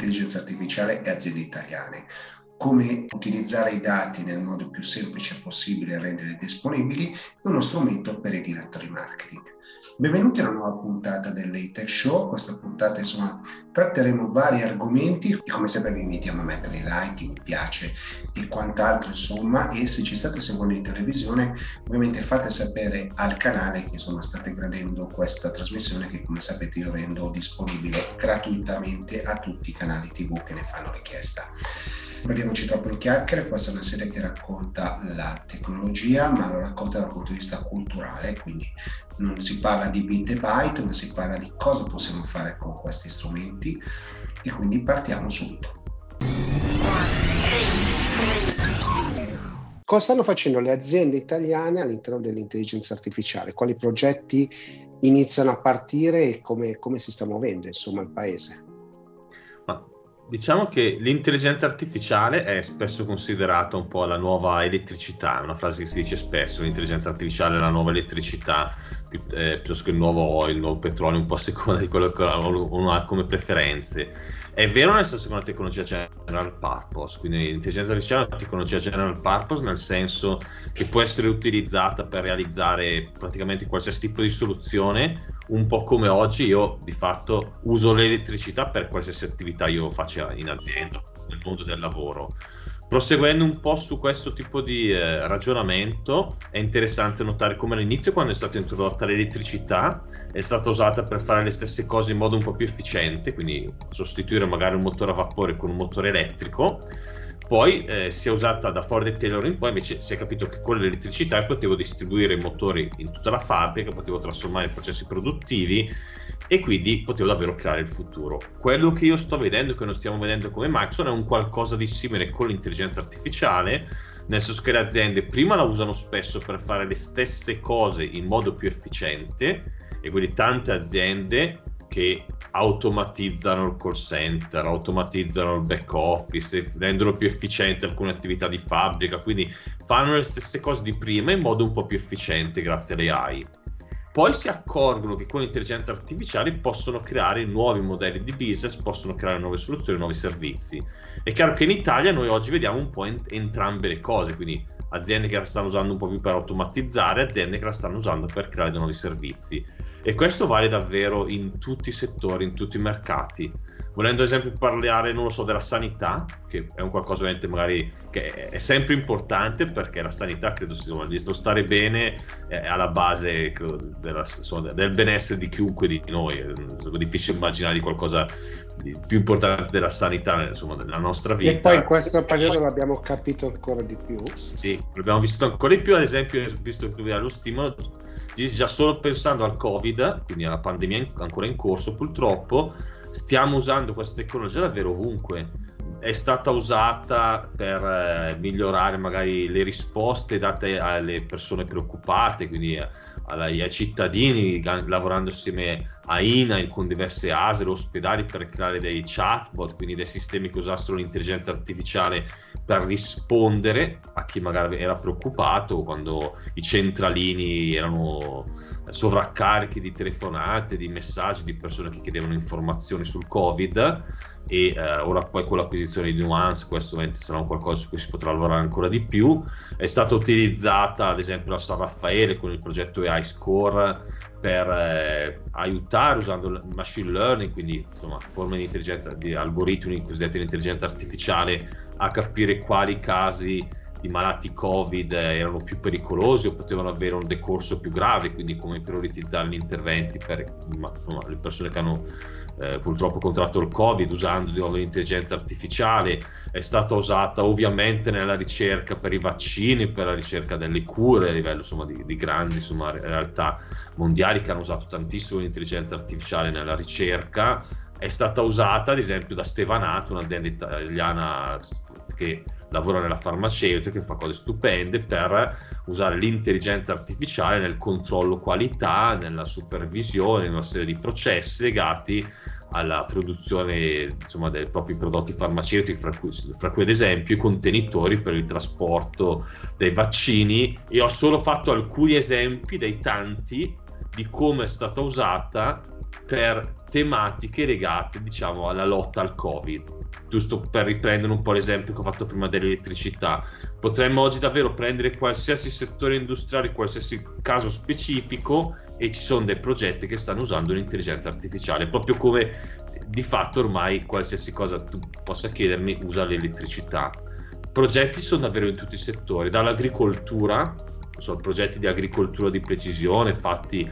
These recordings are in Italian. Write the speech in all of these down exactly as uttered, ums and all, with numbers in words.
intelligenza artificiale e aziende italiane, come utilizzare i dati nel modo più semplice possibile e renderli disponibili, è uno strumento per i direttori marketing. Benvenuti alla nuova puntata dell'A I Tech Show. Questa puntata, insomma, tratteremo vari argomenti e come sempre vi invitiamo a mettere i like, mi piace e quant'altro, insomma, e se ci state seguendo in televisione, ovviamente fate sapere al canale che, insomma, state gradendo questa trasmissione che, come sapete, io rendo disponibile gratuitamente a tutti i canali tivù che ne fanno richiesta. Perdiamoci troppo in chiacchiere, questa è una serie che racconta la tecnologia, ma lo racconta dal punto di vista culturale, quindi non si parla di bit e byte, ma si parla di cosa possiamo fare con questi strumenti e quindi partiamo subito. Cosa stanno facendo le aziende italiane all'interno dell'intelligenza artificiale? Quali progetti iniziano a partire e come, come si sta muovendo, insomma, il paese? Diciamo che l'intelligenza artificiale è spesso considerata un po' la nuova elettricità, è una frase che si dice spesso, l'intelligenza artificiale è la nuova elettricità, pi- eh, piuttosto che il nuovo oil, il nuovo petrolio, un po' a seconda di quello che uno ha come preferenze. È vero nel senso che è una tecnologia general purpose, quindi l'intelligenza artificiale è una tecnologia general purpose nel senso che può essere utilizzata per realizzare praticamente qualsiasi tipo di soluzione, un po' come oggi io di fatto uso l'elettricità per qualsiasi attività io faccia in azienda, nel mondo del lavoro. Proseguendo un po' su questo tipo di eh, ragionamento, è interessante notare come all'inizio, quando è stata introdotta l'elettricità, è stata usata per fare le stesse cose in modo un po' più efficiente, quindi sostituire magari un motore a vapore con un motore elettrico. Poi eh, si è usata da Ford e Taylor in poi, invece si è capito che con l'elettricità potevo distribuire i motori in tutta la fabbrica, potevo trasformare i processi produttivi e quindi potevo davvero creare il futuro. Quello che io sto vedendo, che noi stiamo vedendo come Maxon, è un qualcosa di simile con l'intelligenza artificiale, nel senso che le aziende prima la usano spesso per fare le stesse cose in modo più efficiente e quindi tante aziende che automatizzano il call center, automatizzano il back office, rendono più efficiente alcune attività di fabbrica, quindi fanno le stesse cose di prima in modo un po' più efficiente grazie alle A I. Poi si accorgono che con l'intelligenza artificiale possono creare nuovi modelli di business, possono creare nuove soluzioni, nuovi servizi. È chiaro che in Italia noi oggi vediamo un po' ent- entrambe le cose, quindi aziende che la stanno usando un po' più per automatizzare, aziende che la stanno usando per creare nuovi servizi. E questo vale davvero in tutti i settori, in tutti i mercati. Volendo ad esempio parlare, non lo so, della sanità, che è un qualcosa ovviamente magari che è sempre importante, perché la sanità credo sia lo stare bene è alla base credo, della, insomma, del benessere di chiunque di noi. È difficile immaginare di qualcosa di più importante della sanità, insomma, della nostra vita. E poi in questo periodo l'abbiamo capito ancora di più. Sì, l'abbiamo visto ancora di più, ad esempio, visto che lo stimolo, già solo pensando al Covid, quindi alla pandemia ancora in corso purtroppo, stiamo usando questa tecnologia davvero ovunque. È stata usata per eh, migliorare magari le risposte date alle persone preoccupate, quindi alla, ai cittadini, lavorando assieme a Ina con diverse A S L, ospedali, per creare dei chatbot, quindi dei sistemi che usassero l'intelligenza artificiale per rispondere a chi magari era preoccupato quando i centralini erano sovraccarichi di telefonate, di messaggi, di persone che chiedevano informazioni sul Covid. E eh, ora poi con l'acquisizione di Nuance questo ovviamente sarà un qualcosa su cui si potrà lavorare ancora di più. È stata utilizzata ad esempio la San Raffaele con il progetto A I Score per eh, aiutare usando il machine learning, quindi insomma forme di intelligenza, di algoritmi cosiddetti di intelligenza artificiale, a capire quali casi di malati Covid erano più pericolosi o potevano avere un decorso più grave, quindi come prioritizzare gli interventi per insomma, le persone che hanno Eh, purtroppo contratto il Covid, usando di nuovo l'intelligenza artificiale. È stata usata ovviamente nella ricerca per i vaccini, per la ricerca delle cure a livello insomma di, di grandi insomma realtà mondiali che hanno usato tantissimo l'intelligenza artificiale nella ricerca. È stata usata ad esempio da Stevanato, un'azienda italiana che lavora nella farmaceutica, che fa cose stupende, per usare l'intelligenza artificiale nel controllo qualità, nella supervisione, in una serie di processi legati alla produzione insomma dei propri prodotti farmaceutici, fra cui, fra cui ad esempio i contenitori per il trasporto dei vaccini. E ho solo fatto alcuni esempi dei tanti di come è stata usata per tematiche legate, diciamo, alla lotta al Covid. Giusto per riprendere un po' l'esempio che ho fatto prima dell'elettricità, potremmo oggi davvero prendere qualsiasi settore industriale, qualsiasi caso specifico, e ci sono dei progetti che stanno usando l'intelligenza artificiale, proprio come di fatto ormai qualsiasi cosa tu possa chiedermi usa l'elettricità. Progetti sono davvero in tutti i settori, dall'agricoltura, sono progetti di agricoltura di precisione fatti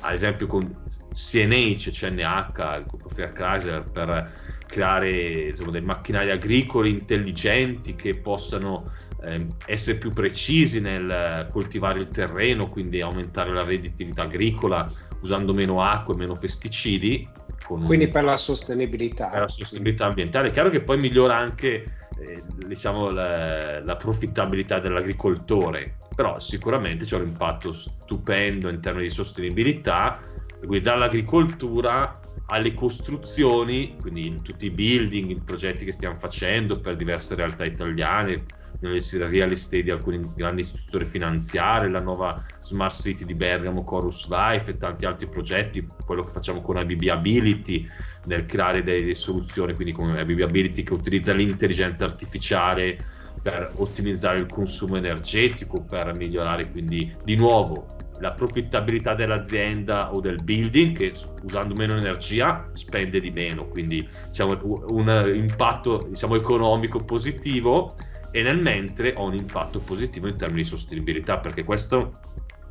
ad esempio con C N H, C N H, il gruppo Ferragamo, per creare, insomma, dei macchinari agricoli intelligenti che possano eh, essere più precisi nel coltivare il terreno, quindi aumentare la redditività agricola usando meno acqua e meno pesticidi. Con quindi un... per la sostenibilità. Per la sostenibilità ambientale. È chiaro che poi migliora anche eh, diciamo la, la profittabilità dell'agricoltore, però sicuramente c'è un impatto stupendo in termini di sostenibilità. Quindi dall'agricoltura alle costruzioni, quindi in tutti i building, i progetti che stiamo facendo per diverse realtà italiane, nelle real estate di alcuni grandi istituzioni finanziari, la nuova Smart City di Bergamo, Chorus Life e tanti altri progetti, quello che facciamo con A B B Ability nel creare delle soluzioni, quindi con A B B Ability che utilizza l'intelligenza artificiale per ottimizzare il consumo energetico, per migliorare quindi di nuovo la profittabilità dell'azienda o del building, che usando meno energia spende di meno, quindi diciamo un impatto, diciamo, economico positivo, e nel mentre ho un impatto positivo in termini di sostenibilità, perché questo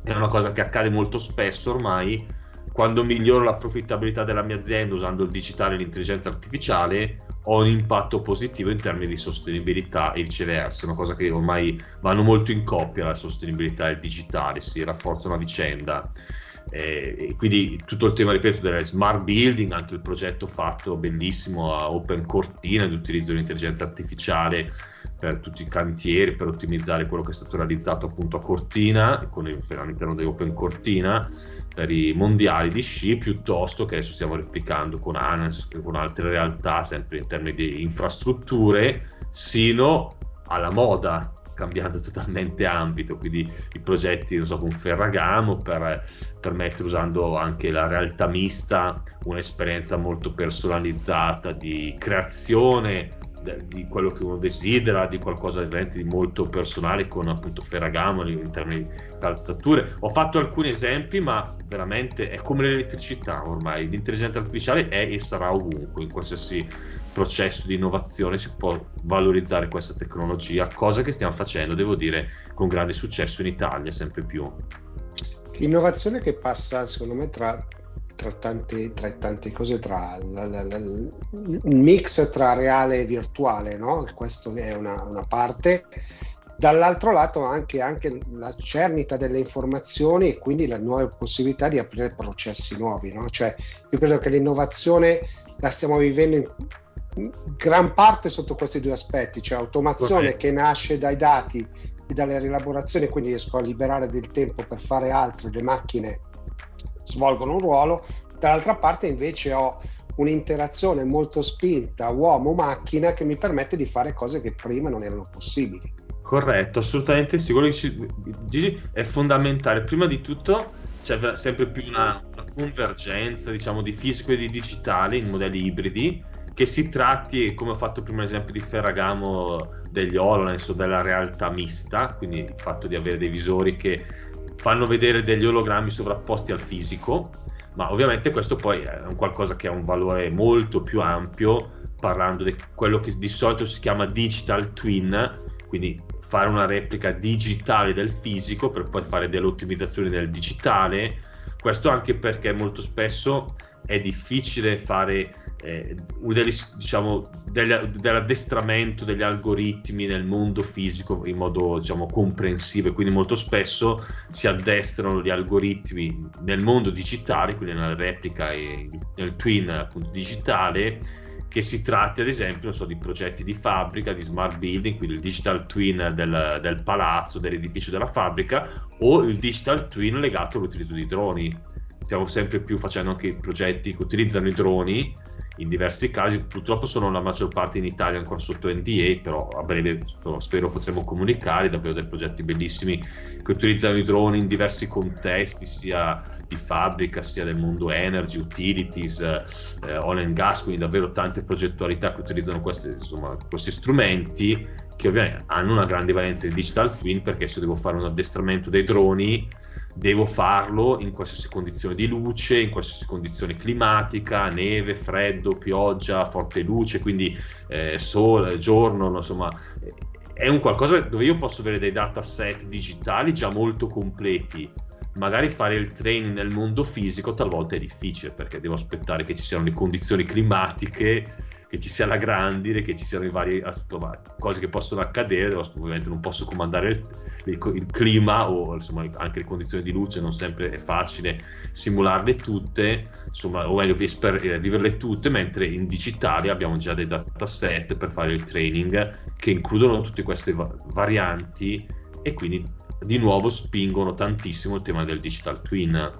è una cosa che accade molto spesso ormai. Quando miglioro la profittabilità della mia azienda usando il digitale e l'intelligenza artificiale, ho un impatto positivo in termini di sostenibilità e viceversa. È una cosa che ormai vanno molto in coppia, la sostenibilità e il digitale, si rafforzano a vicenda. Eh, e quindi tutto il tema, ripeto, delle smart building, anche il progetto fatto bellissimo a Open Cortina di utilizzo dell'intelligenza artificiale per tutti i cantieri, per ottimizzare quello che è stato realizzato appunto a Cortina, con il, per all'interno di Open Cortina, per i mondiali di sci, piuttosto che adesso stiamo replicando con ANAS, con altre realtà, sempre in termini di infrastrutture, sino alla moda, cambiando totalmente ambito, quindi i progetti, non so, con Ferragamo per permettere, usando anche la realtà mista, un'esperienza molto personalizzata di creazione di quello che uno desidera, di qualcosa di molto personale, con appunto Ferragamo in termini di calzature. Ho fatto alcuni esempi, ma veramente è come l'elettricità ormai, l'intelligenza artificiale è e sarà ovunque, in qualsiasi processo di innovazione si può valorizzare questa tecnologia, cosa che stiamo facendo, devo dire, con grande successo in Italia, sempre più. L'innovazione che passa, secondo me, tra tra tante, tra tante cose, tra la, la, la, un mix tra reale e virtuale, no? Questo è una, una parte. Dall'altro lato anche, anche la cernita delle informazioni e quindi la nuova possibilità di aprire processi nuovi, no? Cioè, io credo che l'innovazione la stiamo vivendo in gran parte sotto questi due aspetti, cioè automazione, okay, che nasce dai dati e dalle rielaborazioni, quindi riesco a liberare del tempo per fare altro, le macchine svolgono un ruolo. Dall'altra parte invece ho un'interazione molto spinta uomo-macchina che mi permette di fare cose che prima non erano possibili. Corretto, assolutamente sì. Quello che Gigi è fondamentale. Prima di tutto c'è sempre più una, una convergenza, diciamo, di fisico e di digitale in modelli ibridi, che si tratti, come ho fatto prima l'esempio di Ferragamo, degli HoloLens o della realtà mista, quindi il fatto di avere dei visori che fanno vedere degli ologrammi sovrapposti al fisico, ma ovviamente questo poi è un qualcosa che ha un valore molto più ampio, parlando di quello che di solito si chiama digital twin, quindi fare una replica digitale del fisico per poi fare delle ottimizzazioni nel digitale. Questo anche perché molto spesso è difficile fare eh, degli, diciamo, degli, dell'addestramento degli algoritmi nel mondo fisico in modo, diciamo, comprensivo, e quindi molto spesso si addestrano gli algoritmi nel mondo digitale, quindi nella replica e nel twin appunto digitale, che si tratti ad esempio, non so, di progetti di fabbrica, di smart building, quindi il digital twin del, del palazzo, dell'edificio, della fabbrica, o il digital twin legato all'utilizzo di droni. Stiamo sempre più facendo anche progetti che utilizzano i droni in diversi casi, purtroppo sono la maggior parte in Italia ancora sotto N D A, però a breve spero potremo comunicare davvero dei progetti bellissimi che utilizzano i droni in diversi contesti, sia di fabbrica sia del mondo energy, utilities, eh, oil and gas, quindi davvero tante progettualità che utilizzano queste, insomma, questi strumenti che ovviamente hanno una grande valenza di digital twin, perché se devo fare un addestramento dei droni devo farlo in qualsiasi condizione di luce, in qualsiasi condizione climatica, neve, freddo, pioggia, forte luce, quindi eh, sole, giorno, insomma è un qualcosa dove io posso avere dei dataset digitali già molto completi. Magari fare il training nel mondo fisico talvolta è difficile, perché devo aspettare che ci siano le condizioni climatiche, che ci sia la grandine, che ci siano le varie cose che possono accadere. Ovviamente non posso comandare il, il, il clima o insomma anche le condizioni di luce, non sempre è facile simularle tutte, insomma, o meglio esper- viverle tutte, mentre in digitale abbiamo già dei dataset per fare il training che includono tutte queste va- varianti e quindi di nuovo spingono tantissimo il tema del digital twin.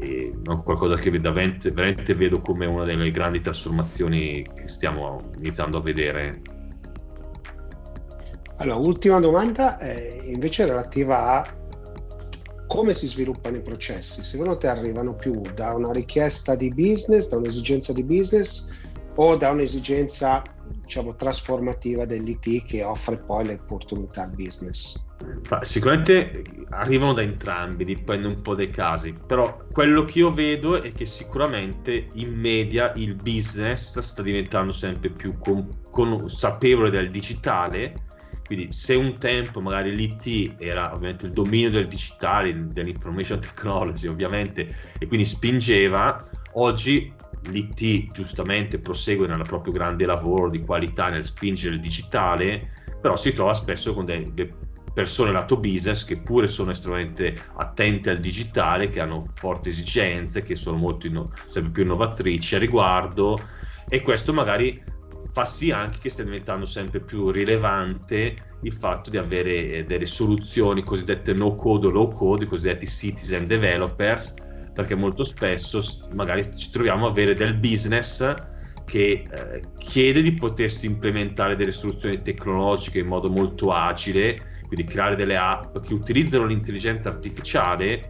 E qualcosa che veramente, veramente vedo come una delle grandi trasformazioni che stiamo iniziando a vedere. Allora, ultima domanda è invece relativa a come si sviluppano i processi. Secondo te arrivano più da una richiesta di business, da un'esigenza di business o da un'esigenza, diciamo, trasformativa dell'I T che offre poi le opportunità al business? Sicuramente arrivano da entrambi, dipende un po' dai casi, però quello che io vedo è che sicuramente in media il business sta diventando sempre più consapevole del digitale, quindi se un tempo magari l'I T era ovviamente il dominio del digitale, dell'information technology ovviamente, e quindi spingeva, oggi l'I T giustamente prosegue nel proprio grande lavoro di qualità nel spingere il digitale, però si trova spesso con dei, dei persone lato business che pure sono estremamente attente al digitale, che hanno forti esigenze, che sono molto inno- sempre più innovatrici a riguardo, e questo magari fa sì anche che stia diventando sempre più rilevante il fatto di avere eh, delle soluzioni cosiddette no code o low code, i cosiddetti citizen developers, perché molto spesso magari ci troviamo a avere del business che eh, chiede di potersi implementare delle soluzioni tecnologiche in modo molto agile, quindi creare delle app che utilizzano l'intelligenza artificiale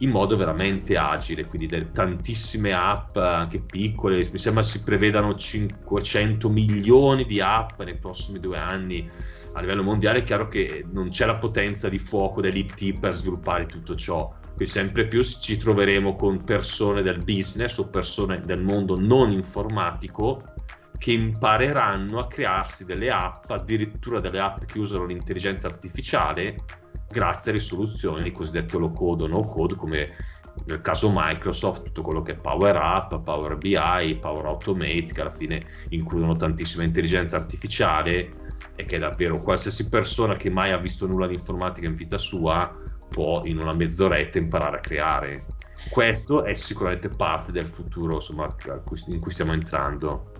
in modo veramente agile, quindi delle tantissime app anche piccole, mi sembra si prevedano cinquecento milioni di app nei prossimi due anni a livello mondiale. È chiaro che non c'è la potenza di fuoco dell'I T per sviluppare tutto ciò, quindi sempre più ci troveremo con persone del business o persone del mondo non informatico che impareranno a crearsi delle app, addirittura delle app che usano l'intelligenza artificiale grazie alle soluzioni di cosiddetto low code o no code, come nel caso Microsoft tutto quello che è Power App, Power B I, Power Automate, che alla fine includono tantissima intelligenza artificiale e che è davvero qualsiasi persona che mai ha visto nulla di informatica in vita sua può in una mezz'oretta imparare a creare. Questo è sicuramente parte del futuro, insomma, in cui stiamo entrando.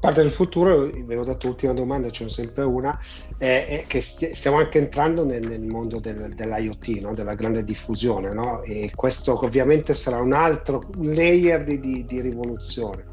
Parte del futuro, avevo dato l'ultima domanda, ce n'è sempre una, è, è che stiamo anche entrando nel, nel mondo del, dell'IoT, no? Della grande diffusione, no? E questo ovviamente sarà un altro layer di, di, di rivoluzione.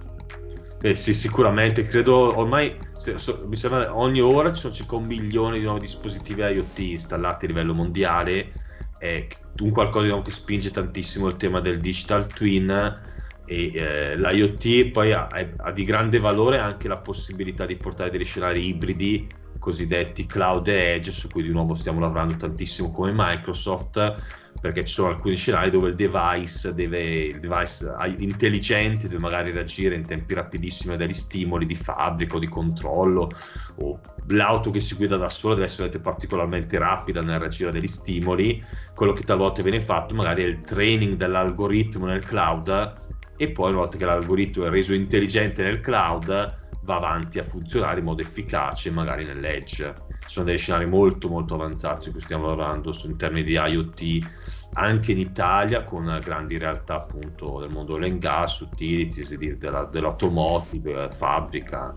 Eh sì, sicuramente, credo ormai se, so, mi sembra ogni ora ci sono circa un milione di nuovi dispositivi IoT installati a livello mondiale, è un qualcosa diciamo, che spinge tantissimo il tema del digital twin. E eh, l'IoT poi ha, ha di grande valore anche la possibilità di portare degli scenari ibridi cosiddetti cloud edge, su cui di nuovo stiamo lavorando tantissimo come Microsoft, perché ci sono alcuni scenari dove il device deve il device intelligente deve magari reagire in tempi rapidissimi a degli stimoli di fabbrica o di controllo, o l'auto che si guida da sola deve essere particolarmente rapida nel reagire a degli stimoli. Quello che talvolta viene fatto magari è il training dell'algoritmo nel cloud, e poi una volta che l'algoritmo è reso intelligente nel cloud va avanti a funzionare in modo efficace magari nell'edge. Ci sono dei scenari molto molto avanzati su cui stiamo lavorando in termini di IoT anche in Italia, con grandi realtà appunto del mondo del gas, utilities, della, dell'automotive, fabbrica.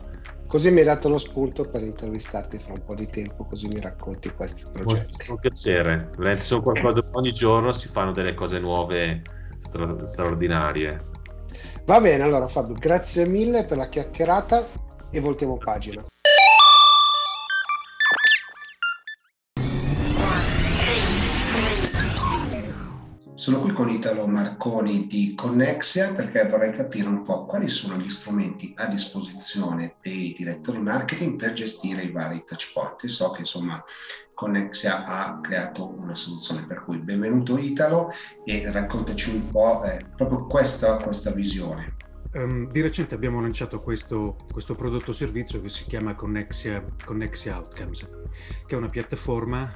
Così mi hai dato lo spunto per intervistarti fra un po' di tempo, così mi racconti questi progetti. Molto piacere, sono qualcosa, ogni giorno si fanno delle cose nuove stra- straordinarie. Va bene, allora Fabio, grazie mille per la chiacchierata e voltiamo pagina. Sono qui con Italo Marconi di Connexia perché vorrei capire un po' quali sono gli strumenti a disposizione dei direttori marketing per gestire i vari touch point. So che insomma Connexia ha creato una soluzione, per cui benvenuto Italo e raccontaci un po' eh, proprio questa, questa visione. Um, di recente abbiamo lanciato questo, questo prodotto servizio che si chiama Connexia, Connexia Outcomes, che è una piattaforma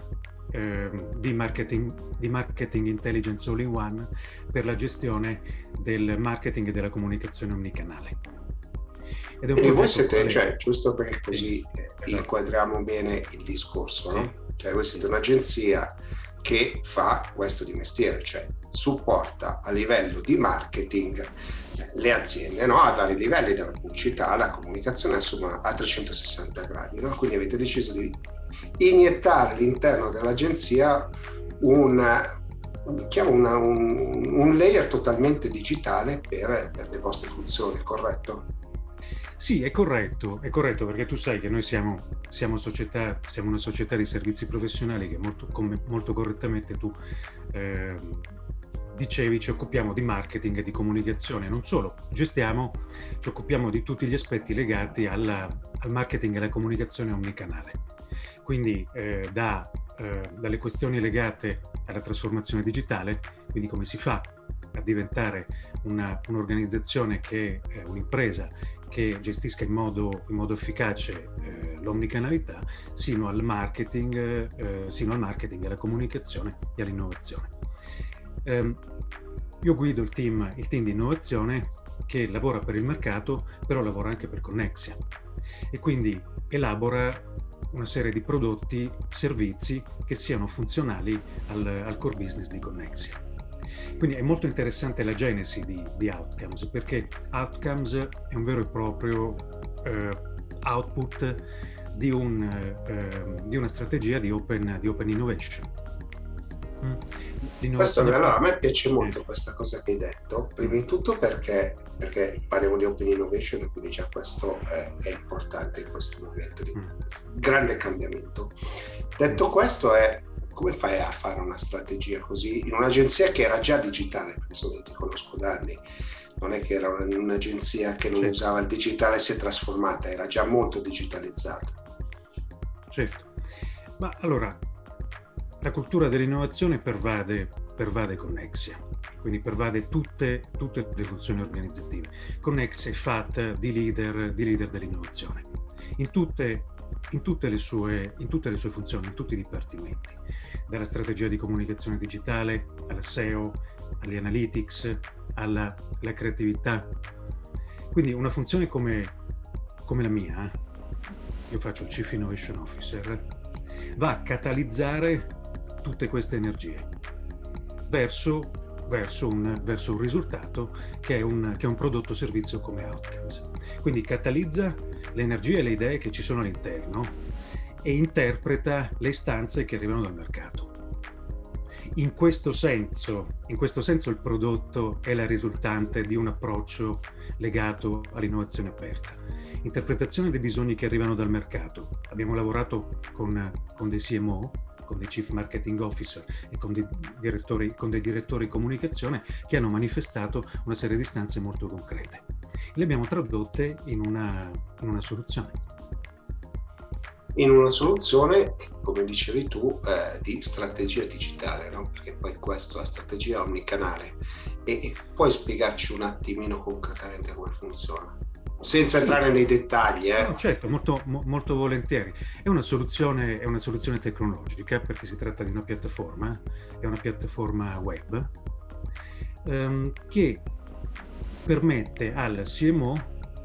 Di marketing, di marketing intelligence all in one per la gestione del marketing e della comunicazione omnicanale. Ed è un e voi siete, quale... cioè, giusto perché così sì, inquadriamo no. bene il discorso, sì. no? Cioè voi siete sì. un'agenzia che fa questo di mestiere, cioè supporta a livello di marketing le aziende, no? A vari livelli, dalla pubblicità alla comunicazione, insomma a trecentosessanta gradi, no? Quindi avete deciso di iniettare all'interno dell'agenzia una, chiamo una, un, un layer totalmente digitale per, per le vostre funzioni, corretto? Sì, è corretto, è corretto perché tu sai che noi siamo, siamo, società, siamo una società di servizi professionali che molto, come molto correttamente tu eh, dicevi, ci occupiamo di marketing e di comunicazione, non solo, gestiamo, ci occupiamo di tutti gli aspetti legati alla, al marketing e alla comunicazione omnicanale. Quindi eh, da, eh, dalle questioni legate alla trasformazione digitale, quindi come si fa a diventare una, un'organizzazione che è un'impresa che gestisca in modo, in modo efficace eh, l'omnicanalità, sino al marketing, eh, sino al marketing, alla comunicazione e all'innovazione. Eh, io guido il team, il team di innovazione che lavora per il mercato, però lavora anche per Connexia e quindi elabora una serie di prodotti, servizi che siano funzionali al, al core business di Connexia. Quindi è molto interessante la genesi di, di Outcomes, perché Outcomes è un vero e proprio eh, output di, un, eh, di una strategia di open, di open innovation. Mm. Questo, allora, a me piace molto eh. questa cosa che hai detto, prima di tutto perché, perché parliamo di open innovation e quindi già questo è, è importante in questo momento di mm. grande cambiamento. Detto questo, è come fai a fare una strategia così in un'agenzia che era già digitale? Perché ti conosco da anni, non è che era un'agenzia che non certo. usava il digitale, si è trasformata, era già molto digitalizzata. Certo, ma allora la cultura dell'innovazione pervade, pervade Connexia, quindi pervade tutte, tutte le funzioni organizzative. Connexia è fatta di leader, di leader dell'innovazione in tutte In tutte, le sue, in tutte le sue funzioni, in tutti i dipartimenti, dalla strategia di comunicazione digitale, alla S E O, agli analytics, alla, alla creatività. Quindi una funzione come, come la mia, io faccio il Chief Innovation Officer, va a catalizzare tutte queste energie verso, verso, un, verso un risultato che è un, che è un prodotto servizio come Outcomes. Quindi catalizza le energie e le idee che ci sono all'interno e interpreta le istanze che arrivano dal mercato. In questo senso, in questo senso il prodotto è la risultante di un approccio legato all'innovazione aperta. Interpretazione dei bisogni che arrivano dal mercato. Abbiamo lavorato con, con dei C M O, con dei Chief Marketing Officer e con dei direttori, con dei direttori di comunicazione che hanno manifestato una serie di istanze molto concrete. Le abbiamo tradotte in una, in una soluzione. In una soluzione, come dicevi tu, eh, di strategia digitale, no? Perché poi questo è strategia omnicanale. E, e puoi spiegarci un attimino concretamente come funziona? Senza entrare nei dettagli. Eh. No, certo, molto, mo, molto volentieri. È una soluzione, è una soluzione tecnologica perché si tratta di una piattaforma, è una piattaforma web ehm, che permette al C M O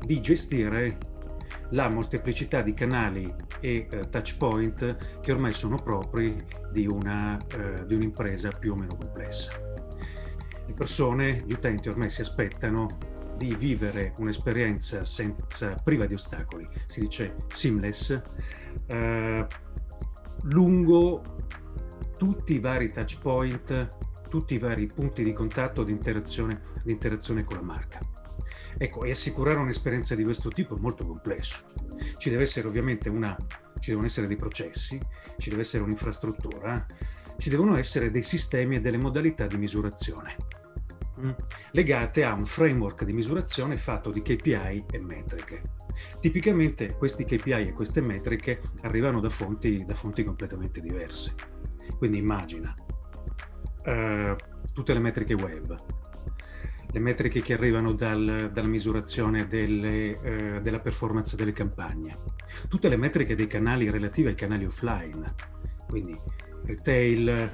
di gestire la molteplicità di canali e eh, touch point che ormai sono propri di, una, eh, di un'impresa più o meno complessa. Le persone, gli utenti ormai si aspettano di vivere un'esperienza senza, priva di ostacoli, si dice seamless, eh, lungo tutti i vari touch point, tutti i vari punti di contatto di interazione, di interazione con la marca. Ecco, e assicurare un'esperienza di questo tipo è molto complesso. Ci deve essere ovviamente una, ci devono essere dei processi, ci deve essere un'infrastruttura, ci devono essere dei sistemi e delle modalità di misurazione mh, legate a un framework di misurazione fatto di K P I e metriche. Tipicamente questi K P I e queste metriche arrivano da fonti, da fonti completamente diverse. Quindi immagina eh, tutte le metriche web, le metriche che arrivano dal, dalla misurazione delle, eh, della performance delle campagne, tutte le metriche dei canali relativi ai canali offline, quindi retail,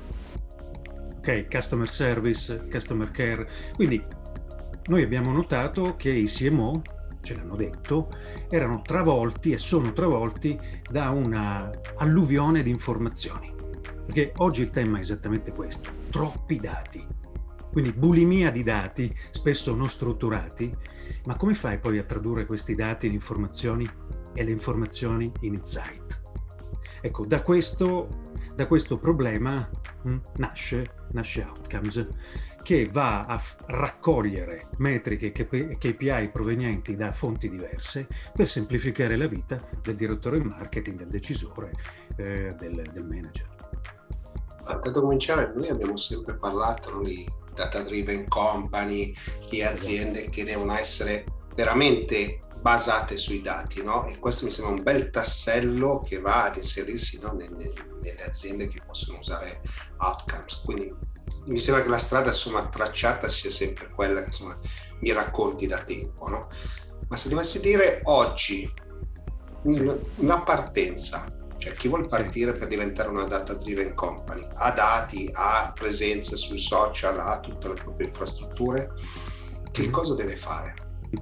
ok, customer service, customer care. Quindi noi abbiamo notato che i C M O, ce l'hanno detto, erano travolti e sono travolti da una alluvione di informazioni, perché oggi il tema è esattamente questo: troppi dati. Quindi bulimia di dati, spesso non strutturati, ma come fai poi a tradurre questi dati in informazioni e le informazioni in insight? Ecco, da questo, da questo problema mh, nasce, nasce Outcomes, che va a f- raccogliere metriche e K P I provenienti da fonti diverse per semplificare la vita del direttore marketing, del decisore, eh, del, del manager. Tanto da cominciare, noi abbiamo sempre parlato di data driven company, di aziende che devono essere veramente basate sui dati, no? E questo mi sembra un bel tassello che va ad inserirsi, no, nelle, nelle aziende che possono usare Outcomes. Quindi mi sembra che la strada, insomma, tracciata sia sempre quella che, insomma, mi racconti da tempo, no? Ma se dovessi dire oggi una partenza, cioè chi vuol partire per diventare una data driven company, ha dati, ha presenza sui social, ha tutte le proprie infrastrutture, che mm. cosa deve fare?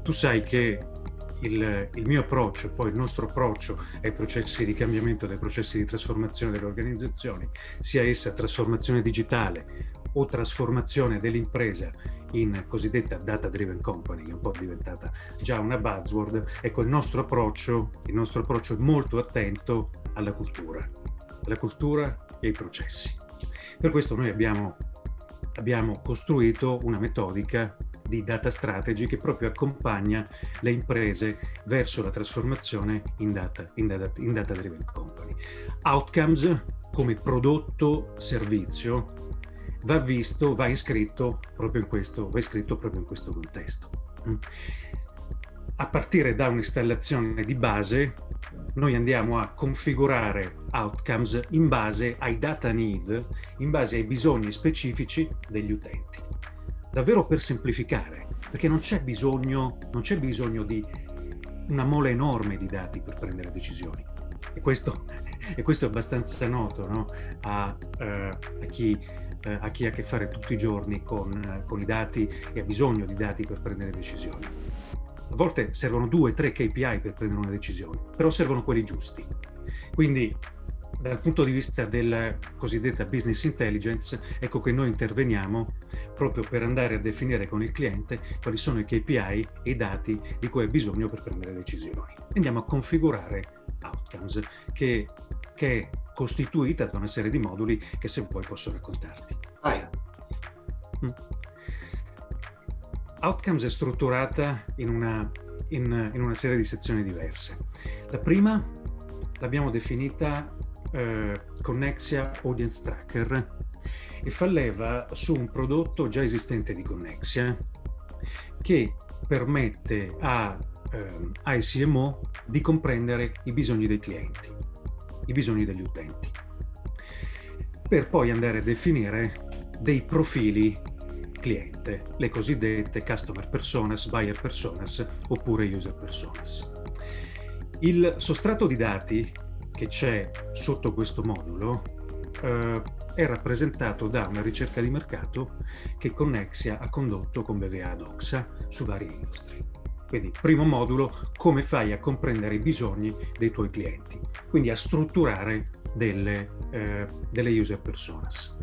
Tu sai che il, il mio approccio, poi il nostro approccio ai processi di cambiamento, dai processi di trasformazione delle organizzazioni, sia essa trasformazione digitale o trasformazione dell'impresa in cosiddetta data driven company, che è un po' diventata già una buzzword, ecco, il nostro approccio, il nostro approccio è molto attento alla cultura, alla cultura e ai processi. Per questo noi abbiamo, abbiamo costruito una metodica di data strategy che proprio accompagna le imprese verso la trasformazione in data, in data, in data driven company. Outcomes come prodotto servizio va visto, va iscritto proprio in questo, va iscritto proprio in questo contesto. A partire da un'installazione di base, noi andiamo a configurare Outcomes in base ai data need, in base ai bisogni specifici degli utenti. Davvero per semplificare, perché non c'è bisogno, non c'è bisogno di una mole enorme di dati per prendere decisioni. E questo, e questo è abbastanza noto, no? a, eh, a chi eh, a chi ha a che fare tutti i giorni con, eh, con i dati e ha bisogno di dati per prendere decisioni. A volte servono due, tre K P I per prendere una decisione, però servono quelli giusti. Quindi dal punto di vista della cosiddetta business intelligence, ecco che noi interveniamo proprio per andare a definire con il cliente quali sono i K P I e i dati di cui ha bisogno per prendere decisioni. Andiamo a configurare Outcomes, che, che è costituita da una serie di moduli che se vuoi posso raccontarti. Vai. Outcomes è strutturata in una, in, in una serie di sezioni diverse. La prima l'abbiamo definita eh, Connexia Audience Tracker e fa leva su un prodotto già esistente di Connexia che permette a ai C M O di comprendere i bisogni dei clienti, i bisogni degli utenti, per poi andare a definire dei profili cliente, le cosiddette customer personas, buyer personas oppure user personas. Il sostrato di dati che c'è sotto questo modulo eh, è rappresentato da una ricerca di mercato che Connexia ha condotto con B V A Doxa su varie industrie. Quindi, primo modulo, come fai a comprendere i bisogni dei tuoi clienti, quindi a strutturare delle, eh, delle user personas.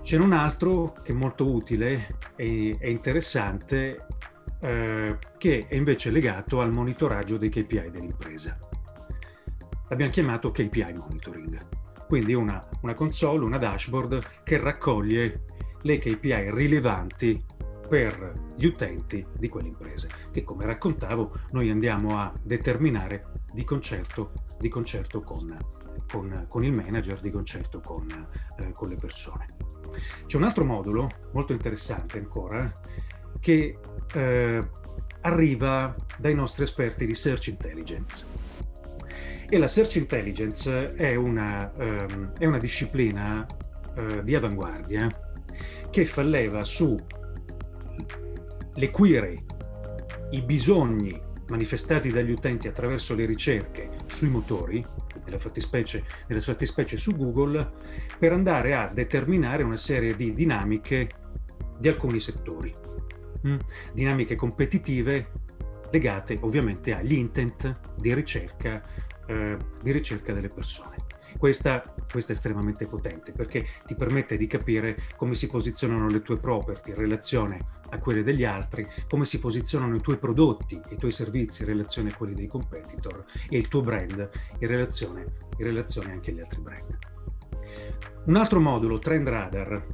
C'è un altro che è molto utile e, e interessante, eh, che è invece legato al monitoraggio dei K P I dell'impresa. L'abbiamo chiamato K P I Monitoring, quindi una, una console, una dashboard che raccoglie le K P I rilevanti per gli utenti di quelle imprese, che come raccontavo noi andiamo a determinare di concerto, di concerto con, con, con il manager, di concerto con, eh, con le persone. C'è un altro modulo molto interessante ancora che eh, arriva dai nostri esperti di Search Intelligence, e la Search Intelligence è una, ehm, è una disciplina eh, di avanguardia che fa leva su le query, i bisogni manifestati dagli utenti attraverso le ricerche sui motori, nella fattispecie, nella fattispecie su Google, per andare a determinare una serie di dinamiche di alcuni settori, mh? dinamiche competitive legate ovviamente agli intent di ricerca, eh, di ricerca delle persone. Questa, questa è estremamente potente perché ti permette di capire come si posizionano le tue property in relazione a quelle degli altri, come si posizionano i tuoi prodotti e i tuoi servizi in relazione a quelli dei competitor e il tuo brand in relazione, in relazione anche agli altri brand. Un altro modulo, Trend Radar.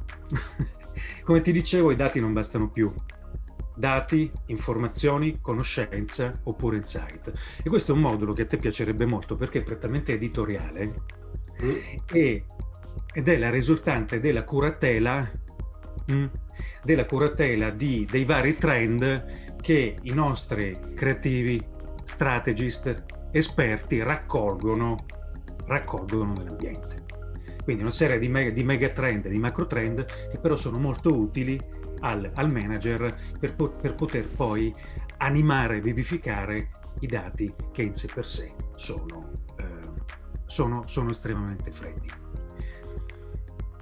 Come ti dicevo, i dati non bastano più. Dati, informazioni, conoscenza oppure insight. E questo è un modulo che a te piacerebbe molto perché è prettamente editoriale mm. e, ed è la risultante della curatela, mm, della curatela di, dei vari trend che i nostri creativi, strategist, esperti raccolgono, raccolgono nell'ambiente. Quindi una serie di mega, di mega trend, di macro trend che però sono molto utili Al, al manager per, po- per poter poi animare e vivificare i dati che in sé per sé sono, eh, sono, sono estremamente freddi.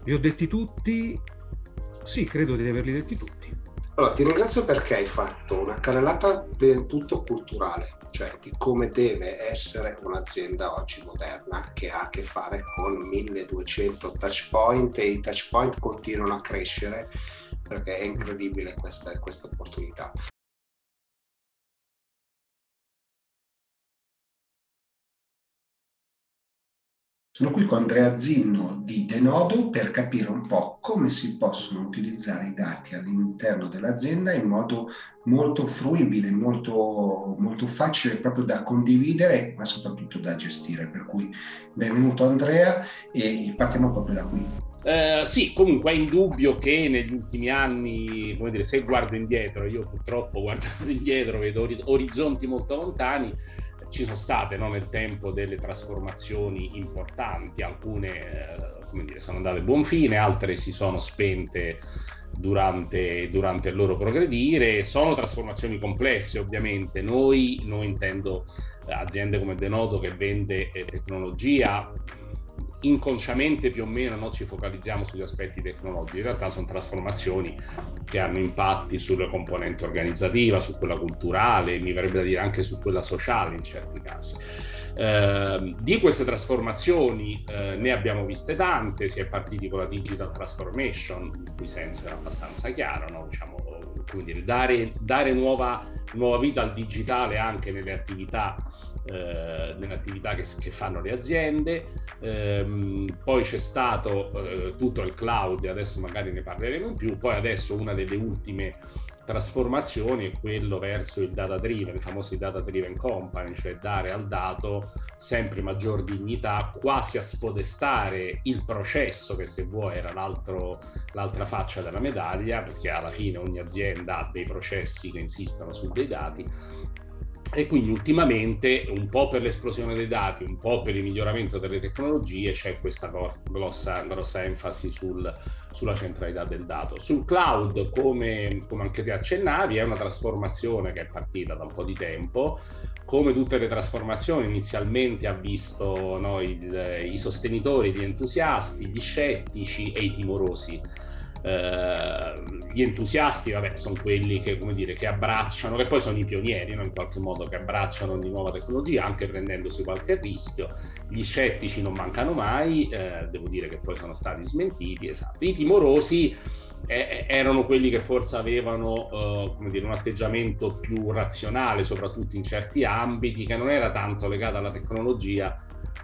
Li ho detti tutti? Sì, credo di averli detti tutti. Allora, ti ringrazio perché hai fatto una carrellata del tutto culturale, cioè di come deve essere un'azienda oggi moderna che ha a che fare con milleduecento touch point, e i touch point continuano a crescere perché è incredibile questa, questa opportunità. Sono qui con Andrea Zinno di Denodo per capire un po' come si possono utilizzare i dati all'interno dell'azienda in modo molto fruibile, molto, molto facile proprio da condividere, ma soprattutto da gestire. Per cui benvenuto Andrea e partiamo proprio da qui. Uh, sì, comunque è indubbio che negli ultimi anni, come dire, se guardo indietro, io purtroppo guardando indietro vedo orizzonti molto lontani, ci sono state no, nel tempo delle trasformazioni importanti, alcune uh, come dire, sono andate a buon fine, altre si sono spente durante, durante il loro progredire. Sono trasformazioni complesse ovviamente, noi, noi intendo aziende come Denodo che vende tecnologia, inconsciamente più o meno no, ci focalizziamo sugli aspetti tecnologici, in realtà sono trasformazioni che hanno impatti sulla componente organizzativa, su quella culturale, mi verrebbe da dire anche su quella sociale in certi casi. Eh, di queste trasformazioni eh, ne abbiamo viste tante, si è partiti con la digital transformation, in cui senso era abbastanza chiaro, no? Diciamo, come dire, dare, dare nuova, nuova vita al digitale anche nelle attività Eh, nelle attività che, che fanno le aziende, eh, poi c'è stato eh, tutto il cloud e adesso magari ne parleremo in più. Poi adesso una delle ultime trasformazioni è quello verso il data driven, i famosi data driven company, cioè dare al dato sempre maggior dignità, quasi a spodestare il processo che se vuoi era l'altro, l'altra faccia della medaglia, perché alla fine ogni azienda ha dei processi che insistono su dei dati. E quindi ultimamente, un po' per l'esplosione dei dati, un po' per il miglioramento delle tecnologie, c'è questa grossa, grossa enfasi sul, sulla centralità del dato. Sul cloud, come, come anche te accennavi, è una trasformazione che è partita da un po' di tempo. Come tutte le trasformazioni, inizialmente ha visto no, il, i sostenitori, gli entusiasti, gli scettici e i timorosi. Uh, gli entusiasti vabbè sono quelli che come dire che abbracciano, che poi sono i pionieri no? in qualche modo, che abbracciano ogni nuova tecnologia anche prendendosi qualche rischio. Gli scettici non mancano mai, eh, devo dire che poi sono stati smentiti, esatto. I timorosi eh, erano quelli che forse avevano eh, come dire un atteggiamento più razionale, soprattutto in certi ambiti, che non era tanto legato alla tecnologia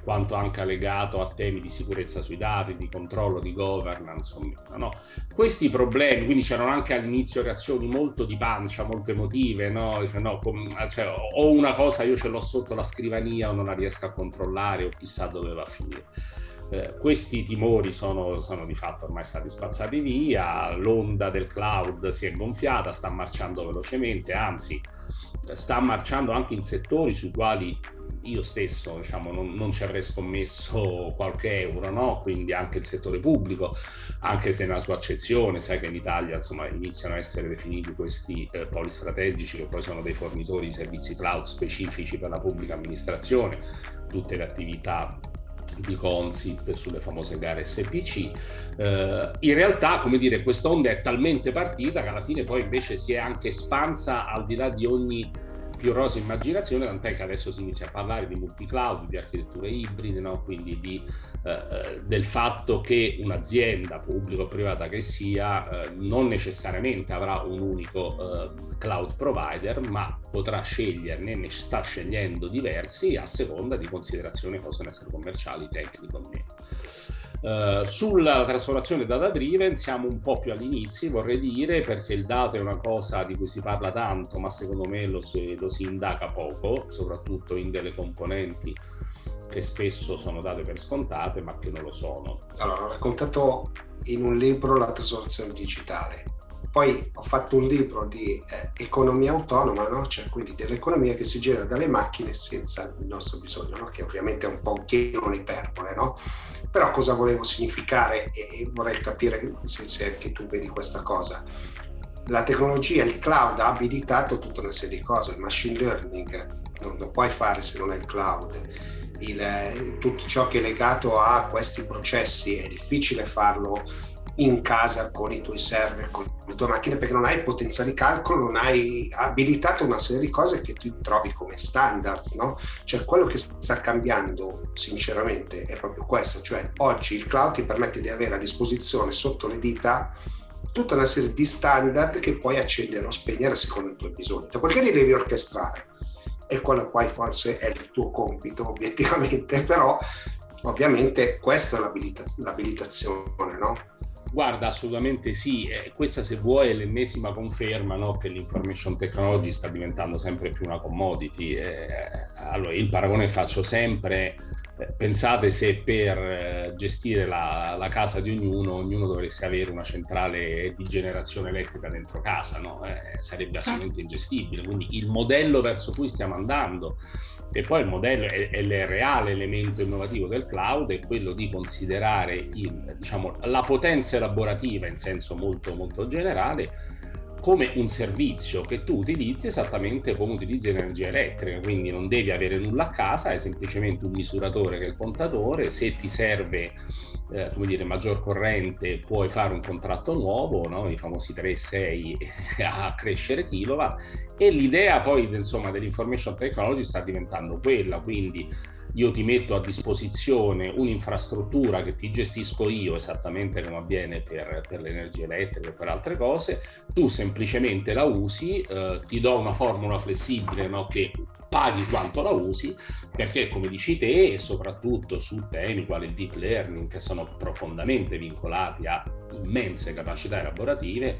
quanto anche legato a temi di sicurezza sui dati, di controllo, di governance, no? Questi problemi, quindi c'erano anche all'inizio reazioni molto di pancia, molto emotive, no? Dice, no, com- cioè, o una cosa io ce l'ho sotto la scrivania o non la riesco a controllare o chissà dove va a finire. Eh, questi timori sono, sono di fatto ormai stati spazzati via, l'onda del cloud si è gonfiata, sta marciando velocemente, anzi sta marciando anche in settori sui quali io stesso, diciamo, non, non ci avrei scommesso qualche euro, no? Quindi anche il settore pubblico, anche se nella sua accezione, sai che in Italia, insomma, iniziano a essere definiti questi eh, poli strategici che poi sono dei fornitori di servizi cloud specifici per la pubblica amministrazione, tutte le attività di Consip sulle famose gare S P C. Eh, in realtà, come dire, questa onda è talmente partita che alla fine poi invece si è anche espansa al di là di ogni più rosa immaginazione, tant'è che adesso si inizia a parlare di multi-cloud, di architetture ibride, no? Quindi di, eh, del fatto che un'azienda, pubblica o privata che sia, eh, non necessariamente avrà un unico eh, cloud provider, ma potrà sceglierne, ne sta scegliendo diversi a seconda di considerazioni che possono essere commerciali, tecniche o meno. Uh, sulla trasformazione data driven siamo un po' più all'inizio, vorrei dire, perché il dato è una cosa di cui si parla tanto, ma secondo me lo si, lo si indaga poco, soprattutto in delle componenti che spesso sono date per scontate ma che non lo sono. Allora, ho raccontato in un libro la trasformazione digitale, poi ho fatto un libro di eh, economia autonoma, no? Cioè quindi dell'economia che si genera dalle macchine senza il nostro bisogno, no? Che ovviamente è un po' un'iperbole, no? Però cosa volevo significare, e vorrei capire se, se anche tu vedi questa cosa. La tecnologia, il cloud ha abilitato tutta una serie di cose, il machine learning non lo puoi fare se non è il cloud, il, tutto ciò che è legato a questi processi è difficile farlo in casa con i tuoi server, con le tue macchine, perché non hai potenza di calcolo, non hai abilitato una serie di cose che tu trovi come standard, no? Cioè quello che sta cambiando sinceramente è proprio questo, cioè oggi il cloud ti permette di avere a disposizione sotto le dita tutta una serie di standard che puoi accendere o spegnere secondo i tuoi bisogni, perché li devi orchestrare, e quello poi forse è il tuo compito obiettivamente, però ovviamente questa è l'abilita- l'abilitazione, no? Guarda, assolutamente sì, eh, questa se vuoi è l'ennesima conferma, no, che l'information technology sta diventando sempre più una commodity. Eh, allora, il paragone faccio sempre, eh, pensate se per eh, gestire la, la casa di ognuno, ognuno dovesse avere una centrale di generazione elettrica dentro casa, no? Eh, sarebbe assolutamente ingestibile, quindi il modello verso cui stiamo andando, e poi il modello è, è il reale elemento innovativo del cloud, è quello di considerare il, diciamo, la potenza elaborativa in senso molto molto generale come un servizio che tu utilizzi esattamente come utilizzi l'energia elettrica, quindi non devi avere nulla a casa, hai semplicemente un misuratore che è il contatore, se ti serve eh, come dire maggior corrente puoi fare un contratto nuovo, no? I famosi tre sei a crescere kilowatt, e l'idea poi insomma dell'information technology sta diventando quella, quindi io ti metto a disposizione un'infrastruttura che ti gestisco io esattamente come avviene per, per l'energia elettrica e per altre cose, tu semplicemente la usi, eh, ti do una formula flessibile, no, che paghi quanto la usi, perché come dici te, e soprattutto su temi quali il deep learning che sono profondamente vincolati a immense capacità elaborative,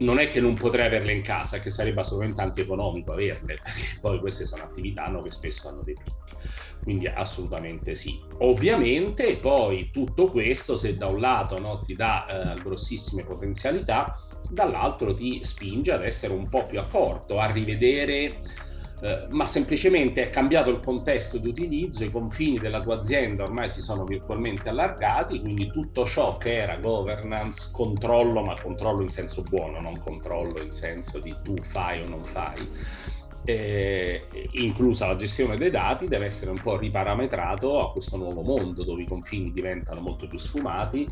non è che non potrei averle in casa, che sarebbe assolutamente antieconomico averle, perché poi queste sono attività, no, che spesso hanno dei picchi, quindi assolutamente sì. Ovviamente poi tutto questo, se da un lato, no, ti dà eh, grossissime potenzialità, dall'altro ti spinge ad essere un po' più accorto, a rivedere, eh, ma semplicemente è cambiato il contesto di utilizzo, i confini della tua azienda ormai si sono virtualmente allargati, quindi tutto ciò che era governance, controllo, ma controllo in senso buono, non controllo in senso di tu fai o non fai, eh, inclusa la gestione dei dati, deve essere un po' riparametrato a questo nuovo mondo dove i confini diventano molto più sfumati,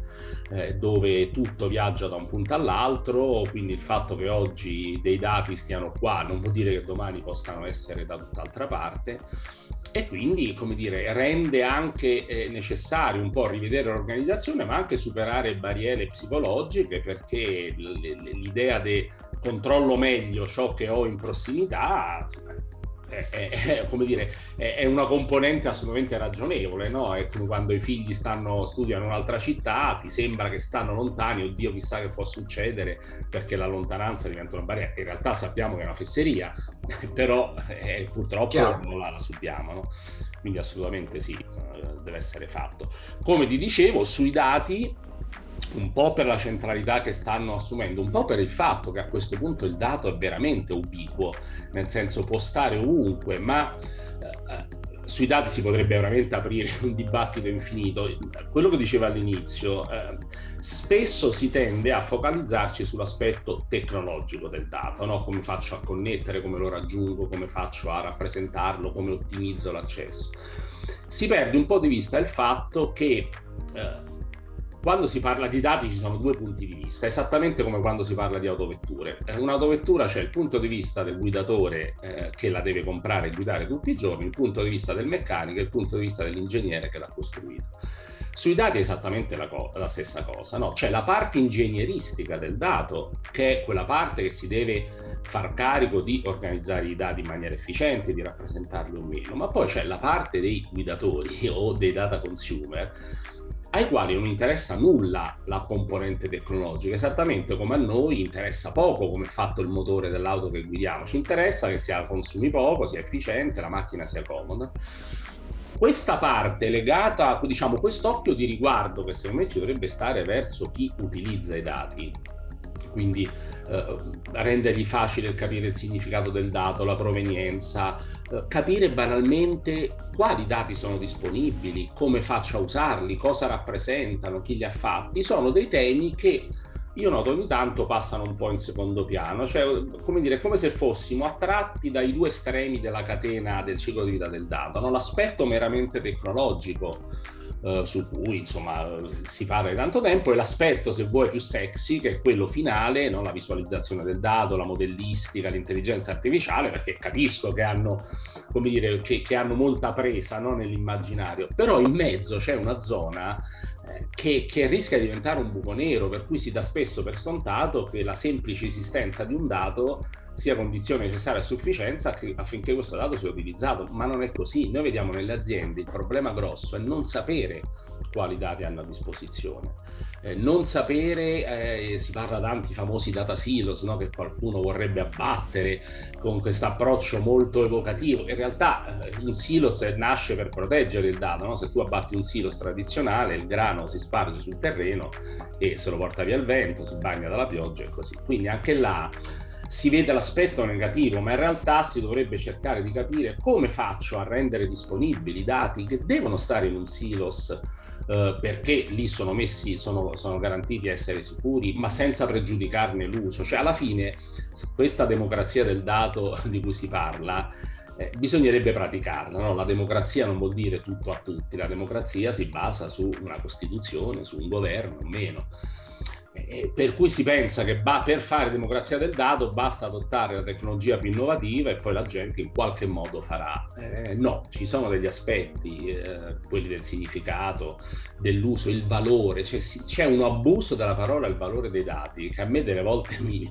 eh, dove tutto viaggia da un punto all'altro, quindi il fatto che oggi dei dati stiano qua non vuol dire che domani possano essere da tutt'altra parte, e quindi, come dire, rende anche eh, necessario un po' rivedere l'organizzazione, ma anche superare barriere psicologiche, perché l- l- l'idea de controllo meglio ciò che ho in prossimità è, è, come dire, è, è una componente assolutamente ragionevole, no? È come quando i figli stanno, studiano in un'altra città, ti sembra che stanno lontani, oddio chissà che può succedere, perché la lontananza diventa una barriera. In realtà sappiamo che è una fesseria, però eh, purtroppo yeah. non la, la subiamo, no? Quindi assolutamente sì, deve essere fatto. Come ti dicevo, sui dati, un po' per la centralità che stanno assumendo, un po' per il fatto che a questo punto il dato è veramente ubiquo, nel senso può stare ovunque, ma eh, sui dati si potrebbe veramente aprire un dibattito infinito. Quello che dicevo all'inizio, eh, spesso si tende a focalizzarci sull'aspetto tecnologico del dato, no? Come faccio a connettere, come lo raggiungo, come faccio a rappresentarlo, come ottimizzo l'accesso. Si perde un po' di vista il fatto che eh, quando si parla di dati ci sono due punti di vista, esattamente come quando si parla di autovetture. Un'autovettura c'è il punto di vista del guidatore eh, che la deve comprare e guidare tutti i giorni, il punto di vista del meccanico e il punto di vista dell'ingegnere che l'ha costruita. Sui dati è esattamente la, co- la stessa cosa, no? C'è la parte ingegneristica del dato, che è quella parte che si deve far carico di organizzare i dati in maniera efficiente, di rappresentarli o meno, ma poi c'è la parte dei guidatori o dei data consumer, ai quali non interessa nulla la componente tecnologica, esattamente come a noi interessa poco come è fatto il motore dell'auto che guidiamo, ci interessa che sia consumi poco, sia efficiente, la macchina sia comoda. Questa parte legata, diciamo, quest'occhio di riguardo che secondo me ci dovrebbe stare verso chi utilizza i dati, quindi eh, rendergli facile capire il significato del dato, la provenienza, eh, capire banalmente quali dati sono disponibili, come faccio a usarli, cosa rappresentano, chi li ha fatti, sono dei temi che io noto ogni tanto passano un po' in secondo piano, cioè come dire, come se fossimo attratti dai due estremi della catena del ciclo di vita del dato, no? L'aspetto meramente tecnologico, Uh, su cui insomma si parla di tanto tempo, e l'aspetto, se vuoi, più sexy, che è quello finale, no? La visualizzazione del dato, la modellistica, l'intelligenza artificiale, perché capisco che hanno, come dire, che, che hanno molta presa, no? Nell'immaginario, però in mezzo c'è una zona eh, che, che rischia di diventare un buco nero, per cui si dà spesso per scontato che la semplice esistenza di un dato sia condizione necessaria a sufficienza affinché questo dato sia utilizzato, ma non è così. Noi vediamo nelle aziende, il problema grosso è non sapere quali dati hanno a disposizione, eh, non sapere, eh, si parla tanti famosi data silos, no? Che qualcuno vorrebbe abbattere con questo approccio molto evocativo. In realtà eh, un silos nasce per proteggere il dato, no? Se tu abbatti un silos tradizionale, il grano si sparge sul terreno e se lo porta via il vento, si bagna dalla pioggia e così. Quindi anche là si vede l'aspetto negativo, ma in realtà si dovrebbe cercare di capire come faccio a rendere disponibili i dati che devono stare in un silos, eh, perché lì sono messi, sono, sono garantiti a essere sicuri, ma senza pregiudicarne l'uso. Cioè, alla fine, questa democrazia del dato di cui si parla, eh, bisognerebbe praticarla, no? La democrazia non vuol dire tutto a tutti, la democrazia si basa su una Costituzione, su un governo o meno. Per cui si pensa che ba- per fare democrazia del dato basta adottare la tecnologia più innovativa e poi la gente in qualche modo farà. Eh, no, ci sono degli aspetti, eh, quelli del significato, dell'uso, il valore, cioè, si- c'è un abuso della parola il valore dei dati, che a me delle volte mi,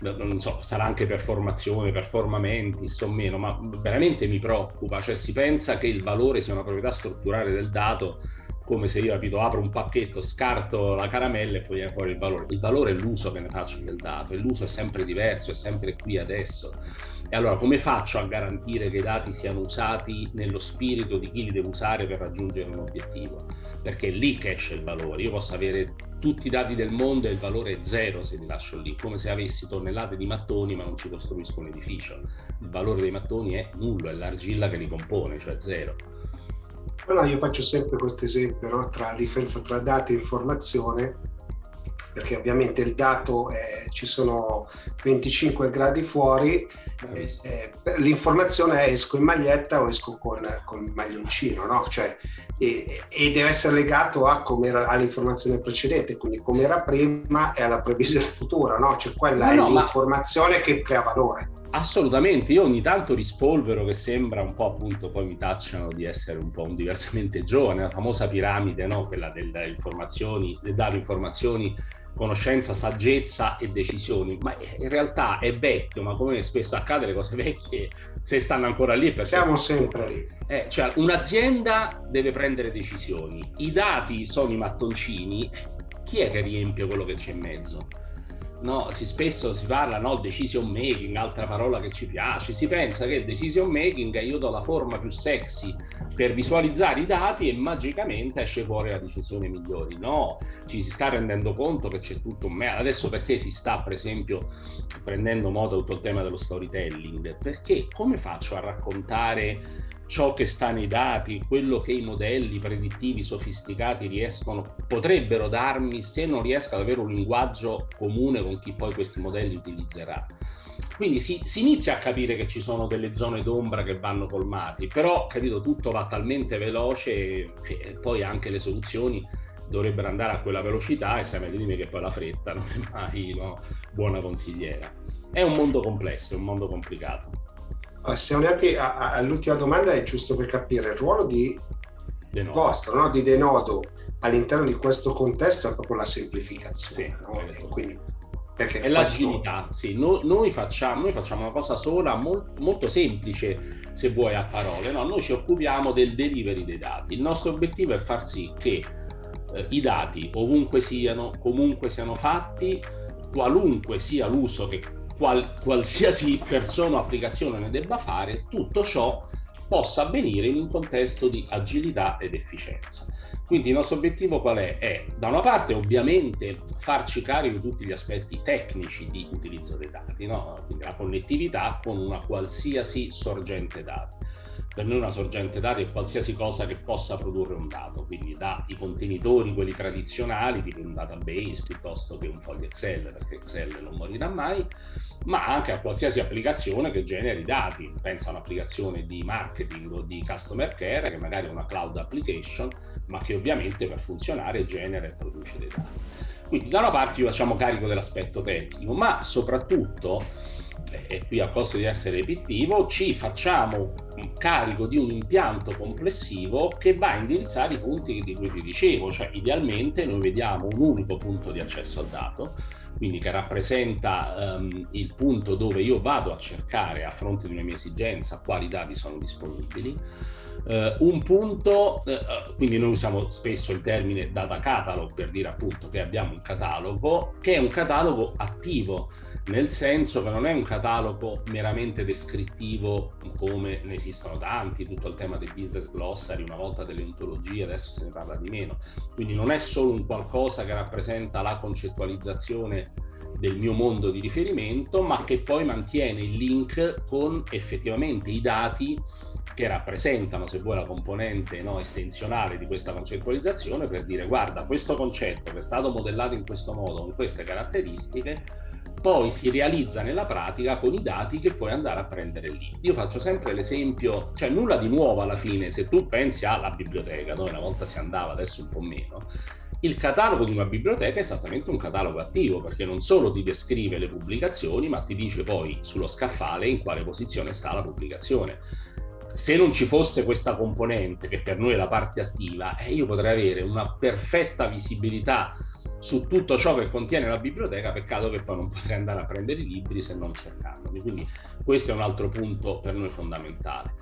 non so, sarà anche per formazione, performamenti, insomma, meno, ma veramente mi preoccupa, cioè si pensa che il valore sia una proprietà strutturale del dato, come se io, capito, apro un pacchetto, scarto la caramella e poi viene fuori il valore. Il valore è l'uso che ne faccio del dato, e l'uso è sempre diverso, è sempre qui adesso. E allora come faccio a garantire che i dati siano usati nello spirito di chi li deve usare per raggiungere un obiettivo? Perché è lì che esce il valore. Io posso avere tutti i dati del mondo e il valore è zero se li lascio lì, come se avessi tonnellate di mattoni ma non ci costruisco un edificio. Il valore dei mattoni è nullo, è l'argilla che li compone, cioè zero. Allora io faccio sempre questo esempio, no? Tra la differenza tra dati e informazione, perché ovviamente il dato è, ci sono venticinque gradi fuori, eh, eh, l'informazione è esco in maglietta o esco con, con il maglioncino, no? Cioè, e, e deve essere legato a com'era, all'informazione precedente, quindi come era prima e alla previsione futura, no? Cioè quella no, è no, l'informazione ma... che crea valore. Assolutamente, io ogni tanto rispolvero che sembra un po', appunto, poi mi tacciano di essere un po' un diversamente giovane, la famosa piramide, no? Quella delle informazioni, del dare informazioni conoscenza, saggezza e decisioni, ma in realtà è vecchio, ma come spesso accade le cose vecchie se stanno ancora lì perché siamo sempre lì. Eh, cioè un'azienda deve prendere decisioni, i dati sono i mattoncini, chi è che riempie quello che c'è in mezzo? No, si, spesso si parla, no, decision making, altra parola che ci piace, si pensa che decision making, io do la forma più sexy per visualizzare i dati e magicamente esce fuori la decisione migliore. No, ci si sta rendendo conto che c'è tutto un mezzo. Adesso perché si sta, per esempio, prendendo moda tutto il tema dello storytelling? Perché come faccio a raccontare ciò che sta nei dati, quello che i modelli predittivi sofisticati riescono, potrebbero darmi se non riesco ad avere un linguaggio comune con chi poi questi modelli utilizzerà? Quindi si, si inizia a capire che ci sono delle zone d'ombra che vanno colmati, però, capito, tutto va talmente veloce che poi anche le soluzioni dovrebbero andare a quella velocità e sai dirmi che poi la fretta non è mai, no, buona consigliera. È un mondo complesso, è un mondo complicato. Siamo arrivati a, a, all'ultima domanda, è giusto per capire il ruolo di Denodo. vostro, no? Di Denodo all'interno di questo contesto è proprio la semplificazione, sì, no? E quindi, perché è questo... l'agilità, sì, no, noi, facciamo, noi facciamo una cosa sola, molt, molto semplice se vuoi a parole, no? Noi ci occupiamo del delivery dei dati, il nostro obiettivo è far sì che eh, i dati ovunque siano, comunque siano fatti, qualunque sia l'uso che Qual, qualsiasi persona o applicazione ne debba fare, tutto ciò possa avvenire in un contesto di agilità ed efficienza. Quindi il nostro obiettivo qual è? È da una parte ovviamente farci carico di tutti gli aspetti tecnici di utilizzo dei dati, no? Quindi la connettività con una qualsiasi sorgente dati. Per noi una sorgente dati è qualsiasi cosa che possa produrre un dato, quindi dai contenitori, quelli tradizionali, tipo un database piuttosto che un foglio Excel, perché Excel non morirà mai, ma anche a qualsiasi applicazione che generi dati. Pensa a un'applicazione di marketing o di customer care, che magari è una cloud application, ma che ovviamente per funzionare genera e produce dei dati. Quindi da una parte io facciamo carico dell'aspetto tecnico, ma soprattutto, e qui a costo di essere ripetitivo, ci facciamo carico di un impianto complessivo che va a indirizzare i punti di cui vi dicevo, cioè idealmente noi vediamo un unico punto di accesso al dato, quindi che rappresenta um, il punto dove io vado a cercare a fronte di una mia esigenza quali dati sono disponibili. Uh, un punto, uh, quindi noi usiamo spesso il termine data catalog per dire appunto che abbiamo un catalogo che è un catalogo attivo, nel senso che non è un catalogo meramente descrittivo, come ne esistono tanti, tutto il tema dei business glossary, una volta delle ontologie, adesso se ne parla di meno, quindi non è solo un qualcosa che rappresenta la concettualizzazione del mio mondo di riferimento, ma che poi mantiene il link con effettivamente i dati che rappresentano, se vuoi, la componente, no, estensionale di questa concettualizzazione, per dire guarda, questo concetto che è stato modellato in questo modo, con queste caratteristiche, poi si realizza nella pratica con i dati che puoi andare a prendere lì. Io faccio sempre l'esempio, cioè nulla di nuovo alla fine, se tu pensi alla biblioteca, dove una volta si andava, adesso un po' meno, il catalogo di una biblioteca è esattamente un catalogo attivo, perché non solo ti descrive le pubblicazioni, ma ti dice poi sullo scaffale in quale posizione sta la pubblicazione. Se non ci fosse questa componente, che per noi è la parte attiva, eh, io potrei avere una perfetta visibilità su tutto ciò che contiene la biblioteca, peccato che poi non potrei andare a prendere i libri se non cercandoli. Quindi questo è un altro punto per noi fondamentale.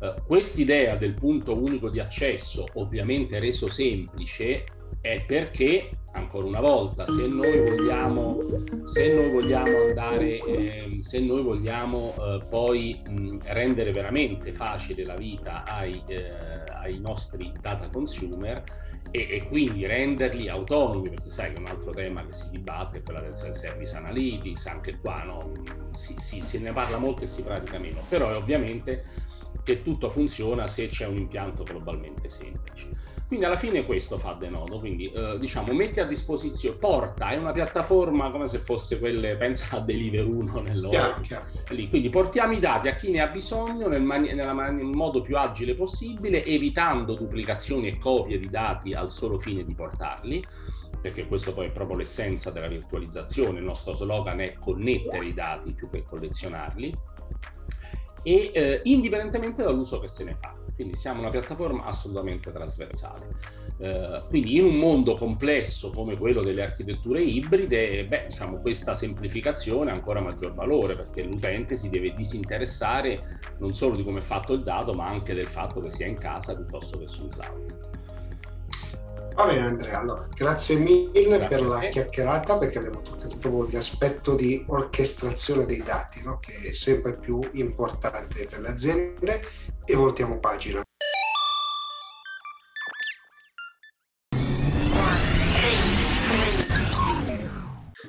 Eh, quest'idea del punto unico di accesso, ovviamente reso semplice, è perché, ancora una volta, se noi vogliamo, se noi vogliamo andare, eh, se noi vogliamo eh, poi mh, rendere veramente facile la vita ai, eh, ai nostri data consumer, E, e quindi renderli autonomi, perché sai che un altro tema che si dibatte è quello del self-service analytics, anche qua no, si, si, se ne parla molto e si pratica meno, però è ovviamente che tutto funziona se c'è un impianto globalmente semplice. Quindi alla fine questo fa Denodo, quindi eh, diciamo mette a disposizione, porta, è una piattaforma come se fosse quelle, pensa a Deliveroo nell'ora, lì. Quindi portiamo i dati a chi ne ha bisogno nel, mani- nella man- nel modo più agile possibile, evitando duplicazioni e copie di dati al solo fine di portarli, perché questo poi è proprio l'essenza della virtualizzazione, il nostro slogan è connettere i dati più che collezionarli, e eh, indipendentemente dall'uso che se ne fa. Quindi siamo una piattaforma assolutamente trasversale. Eh, quindi in un mondo complesso come quello delle architetture ibride, beh, diciamo, questa semplificazione ha ancora maggior valore, perché l'utente si deve disinteressare non solo di come è fatto il dato, ma anche del fatto che sia in casa piuttosto che sul cloud. Va bene Andrea, allora grazie mille grazie per la chiacchierata, perché abbiamo toccato proprio l'aspetto di orchestrazione dei dati, no? Che è sempre più importante per le aziende, e voltiamo pagina.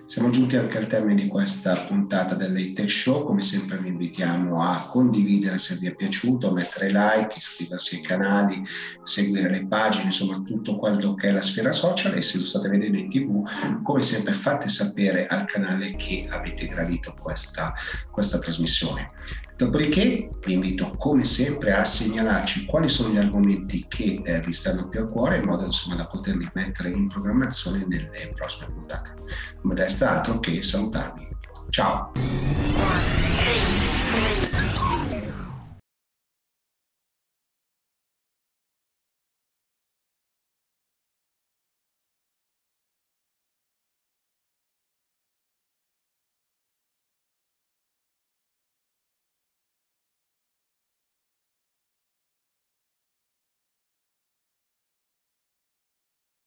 Siamo giunti anche al termine di questa puntata dell'I T Show. Come sempre vi invitiamo a condividere se vi è piaciuto, mettere like, iscriversi ai canali, seguire le pagine, soprattutto quello che è la sfera social, e se lo state vedendo in tivù, come sempre fate sapere al canale che avete gradito questa, questa trasmissione. Dopodiché vi invito come sempre a segnalarci quali sono gli argomenti che eh, vi stanno più a cuore, in modo insomma da poterli mettere in programmazione nelle prossime puntate. Non resta altro che salutarvi. Ciao!